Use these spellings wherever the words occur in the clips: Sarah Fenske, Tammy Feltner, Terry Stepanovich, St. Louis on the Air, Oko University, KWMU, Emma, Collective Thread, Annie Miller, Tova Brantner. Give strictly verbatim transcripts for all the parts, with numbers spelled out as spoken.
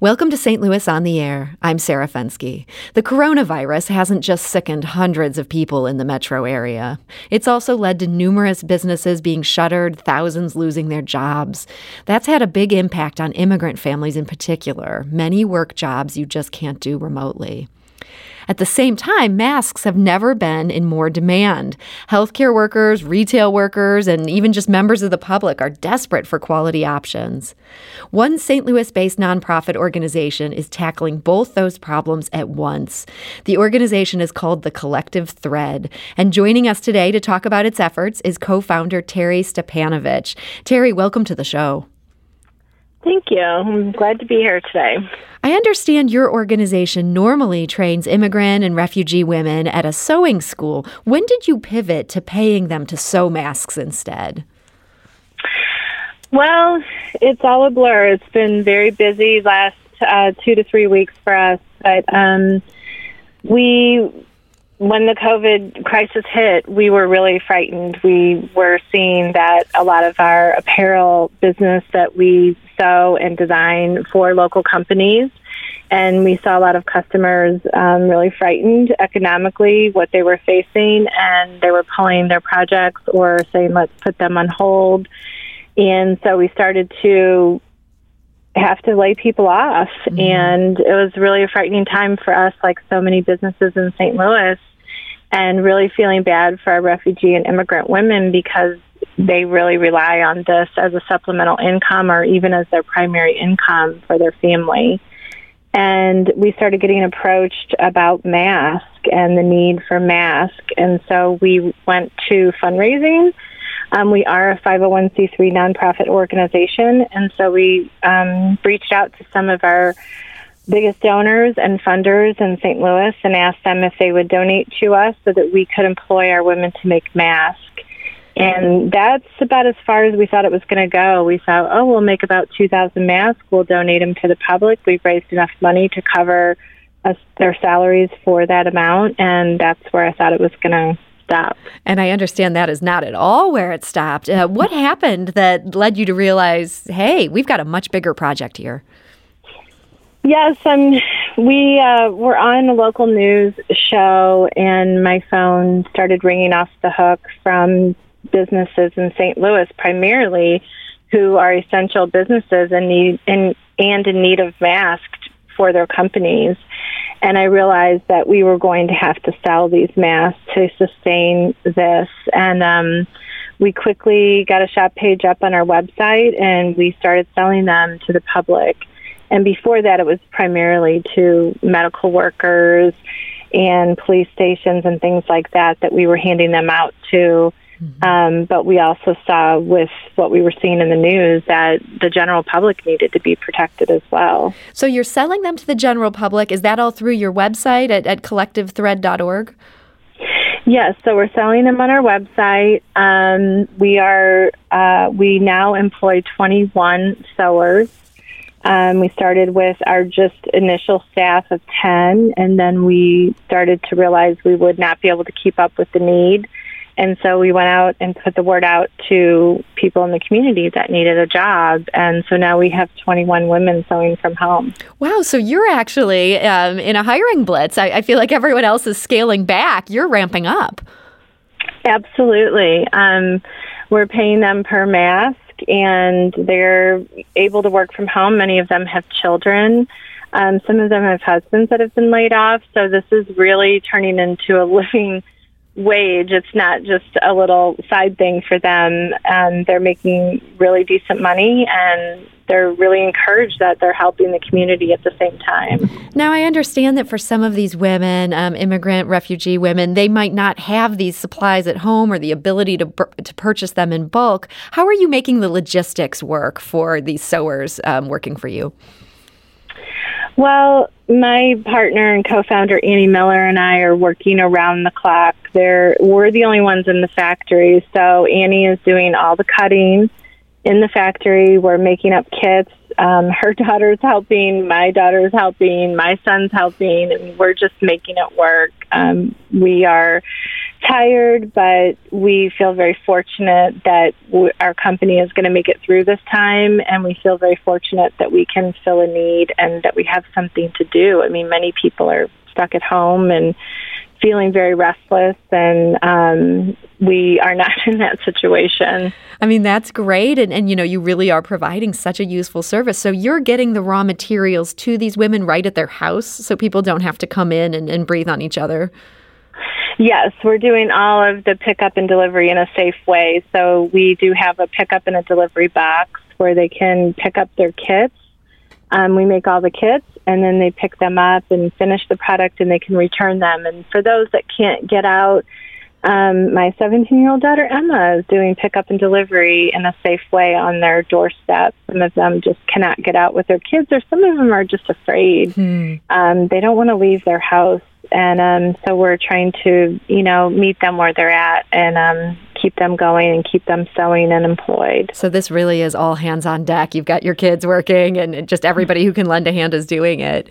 Welcome to Saint Louis on the Air. I'm Sarah Fenske. The coronavirus hasn't just sickened hundreds of people in the metro area. It's also led to numerous businesses being shuttered, thousands losing their jobs. That's had a big impact on immigrant families in particular. Many work jobs you just can't do remotely. At the same time, masks have never been in more demand. Healthcare workers, retail workers, and even just members of the public are desperate for quality options. One Saint Louis-based nonprofit organization is tackling both those problems at once. The organization is called the Collective Thread, and joining us today to talk about its efforts is co-founder Terry Stepanovich. Terry, welcome to the show. Thank you. I'm glad to be here today. I understand your organization normally trains immigrant and refugee women at a sewing school. When did you pivot to paying them to sew masks instead? Well, it's all a blur. It's been very busy last uh, two to three weeks for us. But um, we, when the COVID crisis hit, we were really frightened. We were seeing that a lot of our apparel business that we sew and design for local companies, and we saw a lot of customers um, really frightened economically what they were facing, and they were pulling their projects or saying, let's put them on hold. And so we started to have to lay people off, mm-hmm. and it was really a frightening time for us, like so many businesses in Saint Louis, and really feeling bad for our refugee and immigrant women because they really rely on this as a supplemental income or even as their primary income for their family. And we started getting approached about masks and the need for masks. And so we went to fundraising. Um, we are a five oh one c three nonprofit organization. And so we um, reached out to some of our biggest donors and funders in Saint Louis and asked them if they would donate to us so that we could employ our women to make masks. And that's about as far as we thought it was going to go. We thought, oh, we'll make about two thousand masks. We'll donate them to the public. We've raised enough money to cover us, their salaries for that amount. And that's where I thought it was going to stop. And I understand that is not at all where it stopped. Uh, what happened that led you to realize, hey, we've got a much bigger project here? Yes, um, we uh, were on a local news show, and my phone started ringing off the hook from businesses in Saint Louis primarily who are essential businesses and need and, and in need of masks for their companies. And I realized that we were going to have to sell these masks to sustain this. And um, we quickly got a shop page up on our website, and we started selling them to the public. And before that, it was primarily to medical workers and police stations and things like that that we were handing them out to. Mm-hmm. Um, but we also saw with what we were seeing in the news that the general public needed to be protected as well. So you're selling them to the general public. Is that all through your website at, at collective thread dot org? Yes, so we're selling them on our website. Um, we are uh, we now employ twenty-one sewers. Um, we started with our just initial staff of ten, and then we started to realize we would not be able to keep up with the need. And so we went out and put the word out to people in the community that needed a job. And so now we have twenty-one women sewing from home. Wow. So you're actually um, in a hiring blitz. I, I feel like everyone else is scaling back. You're ramping up. Absolutely. Um, we're paying them per mask, and they're able to work from home. Many of them have children. Um, some of them have husbands that have been laid off. So this is really turning into a living wage. It's not just a little side thing for them. Um, they're making really decent money, and they're really encouraged that they're helping the community at the same time. Now, I understand that for some of these women, um, immigrant, refugee women, they might not have these supplies at home or the ability to to purchase them in bulk. How are you making the logistics work for these sewers um, working for you? Well, my partner and co-founder, Annie Miller, and I are working around the clock. They're, we're the only ones in the factory, so Annie is doing all the cutting in the factory. We're making up kits um, her daughter's helping, my daughter's helping, my son's helping, and we're just making it work. Um, we are tired, but we feel very fortunate that w- our company is going to make it through this time, and we feel very fortunate that we can fill a need and that we have something to do. I mean, many people are stuck at home and feeling very restless, and um, we are not in that situation. I mean, that's great. And, and, you know, you really are providing such a useful service. So you're getting the raw materials to these women right at their house so people don't have to come in and, and breathe on each other. Yes, we're doing all of the pickup and delivery in a safe way. So we do have a pickup and a delivery box where they can pick up their kits. Um, we make all the kits, and then they pick them up and finish the product, and they can return them. And for those that can't get out, um, my seventeen-year-old daughter, Emma, is doing pickup and delivery in a safe way on their doorstep. Some of them just cannot get out with their kids, or some of them are just afraid. Hmm. Um, they don't want to leave their house. And um, so we're trying to, you know, meet them where they're at and um, keep them going and keep them sewing and employed. So this really is all hands on deck. You've got your kids working, and just everybody who can lend a hand is doing it.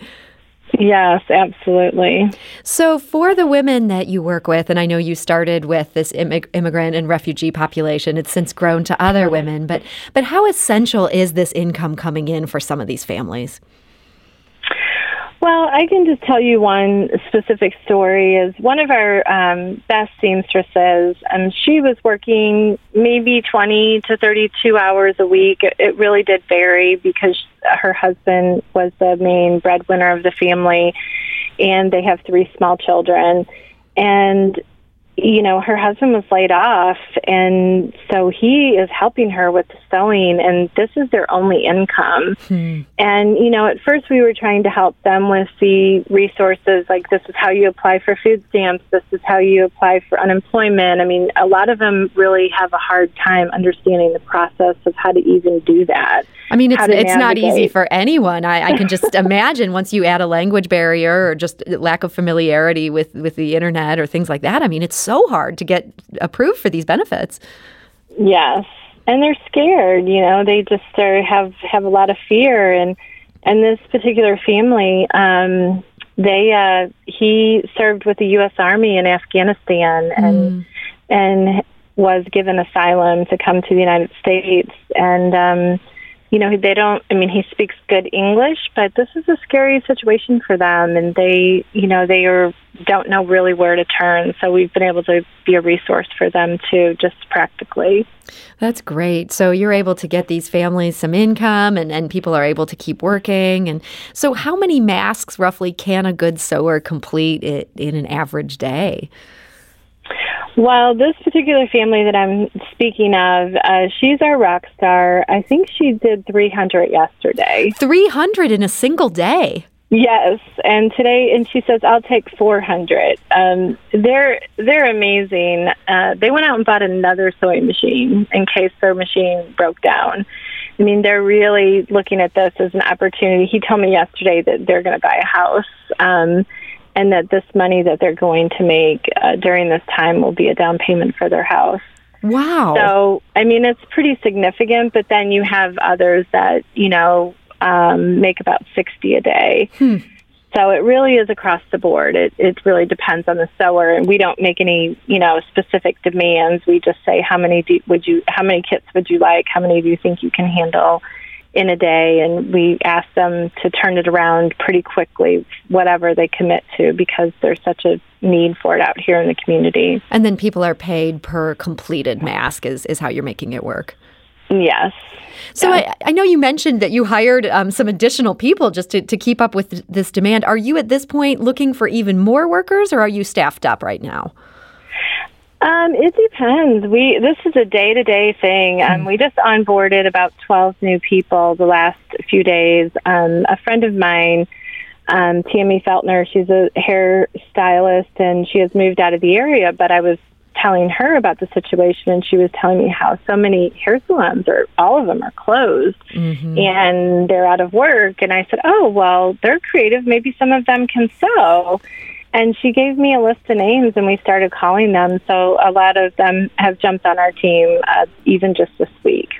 Yes, absolutely. So for the women that you work with, and I know you started with this immig- immigrant and refugee population, it's since grown to other women, but but how essential is this income coming in for some of these families? Well, I can just tell you one specific story. Is one of our um, best seamstresses, and she was working maybe twenty to thirty-two hours a week. It, it really did vary because her husband was the main breadwinner of the family, and they have three small children. And, you know, her husband was laid off, and so he is helping her with the sewing, and this is their only income. Hmm. And, you know, at first we were trying to help them with the resources, like this is how you apply for food stamps, this is how you apply for unemployment. I mean, a lot of them really have a hard time understanding the process of how to even do that. I mean, it's it's navigate. Not easy for anyone. I, I can just imagine once you add a language barrier or just lack of familiarity with, with the internet or things like that. I mean, it's so hard to get approved for these benefits. Yes, and they're scared. You know, they just are, have have a lot of fear. And and this particular family, um, they uh, he served with the U S Army in Afghanistan, and mm. and was given asylum to come to the United States. And um, you know, they don't, I mean, he speaks good English, but this is a scary situation for them. And they, you know, they are, don't know really where to turn. So we've been able to be a resource for them too, just practically. That's great. So you're able to get these families some income, and, and people are able to keep working. And so how many masks roughly can a good sewer complete it, in an average day? Well, this particular family that I'm speaking of, uh, she's our rock star. I think she did three hundred yesterday. three hundred in a single day? Yes, and today, and she says, I'll take four hundred. Um, they're they're amazing. Uh, they went out and bought another sewing machine in case their machine broke down. I mean, they're really looking at this as an opportunity. He told me yesterday that they're going to buy a house, um and that this money that they're going to make uh, during this time will be a down payment for their house. Wow. So, I mean, it's pretty significant, but then you have others that, you know, um, make about sixty a day. Hmm. So it really is across the board. It it really depends on the sewer, and we don't make any, you know, specific demands. We just say, how many do, would you, how many kits would you like? How many do you think you can handle in a day? And we ask them to turn it around pretty quickly, whatever they commit to, because there's such a need for it out here in the community. And then people are paid per completed mask is, is how you're making it work. Yes. So yeah. I, I know you mentioned that you hired um, some additional people just to, to keep up with this demand. Are you at this point looking for even more workers, or are you staffed up right now? Um, it depends. We this is a day-to-day thing. Um, we just onboarded about twelve new people the last few days. Um, a friend of mine, um, Tammy Feltner, she's a hair stylist, and she has moved out of the area, but I was telling her about the situation, and she was telling me how so many hair salons, or all of them, are closed, mm-hmm. and they're out of work. And I said, oh, well, they're creative. Maybe some of them can sew. And she gave me a list of names, and we started calling them. So a lot of them have jumped on our team, uh, even just this week.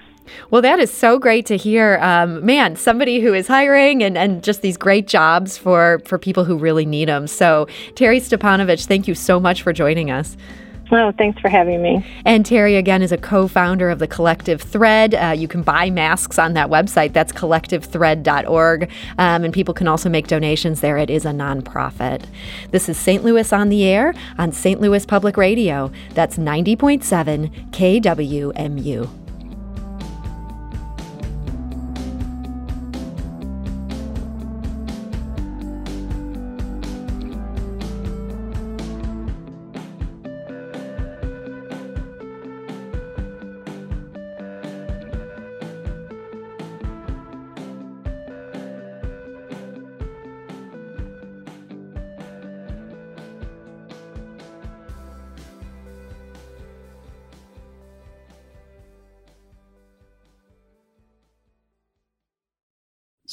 Well, that is so great to hear. Um, man, somebody who is hiring and, and just these great jobs for, for people who really need them. So, Terry Stepanovich, thank you so much for joining us. Oh, thanks for having me. And Terry, again, is a co-founder of the Collective Thread. Uh, you can buy masks on that website. That's collective thread dot org. Um, and people can also make donations there. It is a nonprofit. This is Saint Louis on the Air on Saint Louis Public Radio. That's ninety point seven K W M U.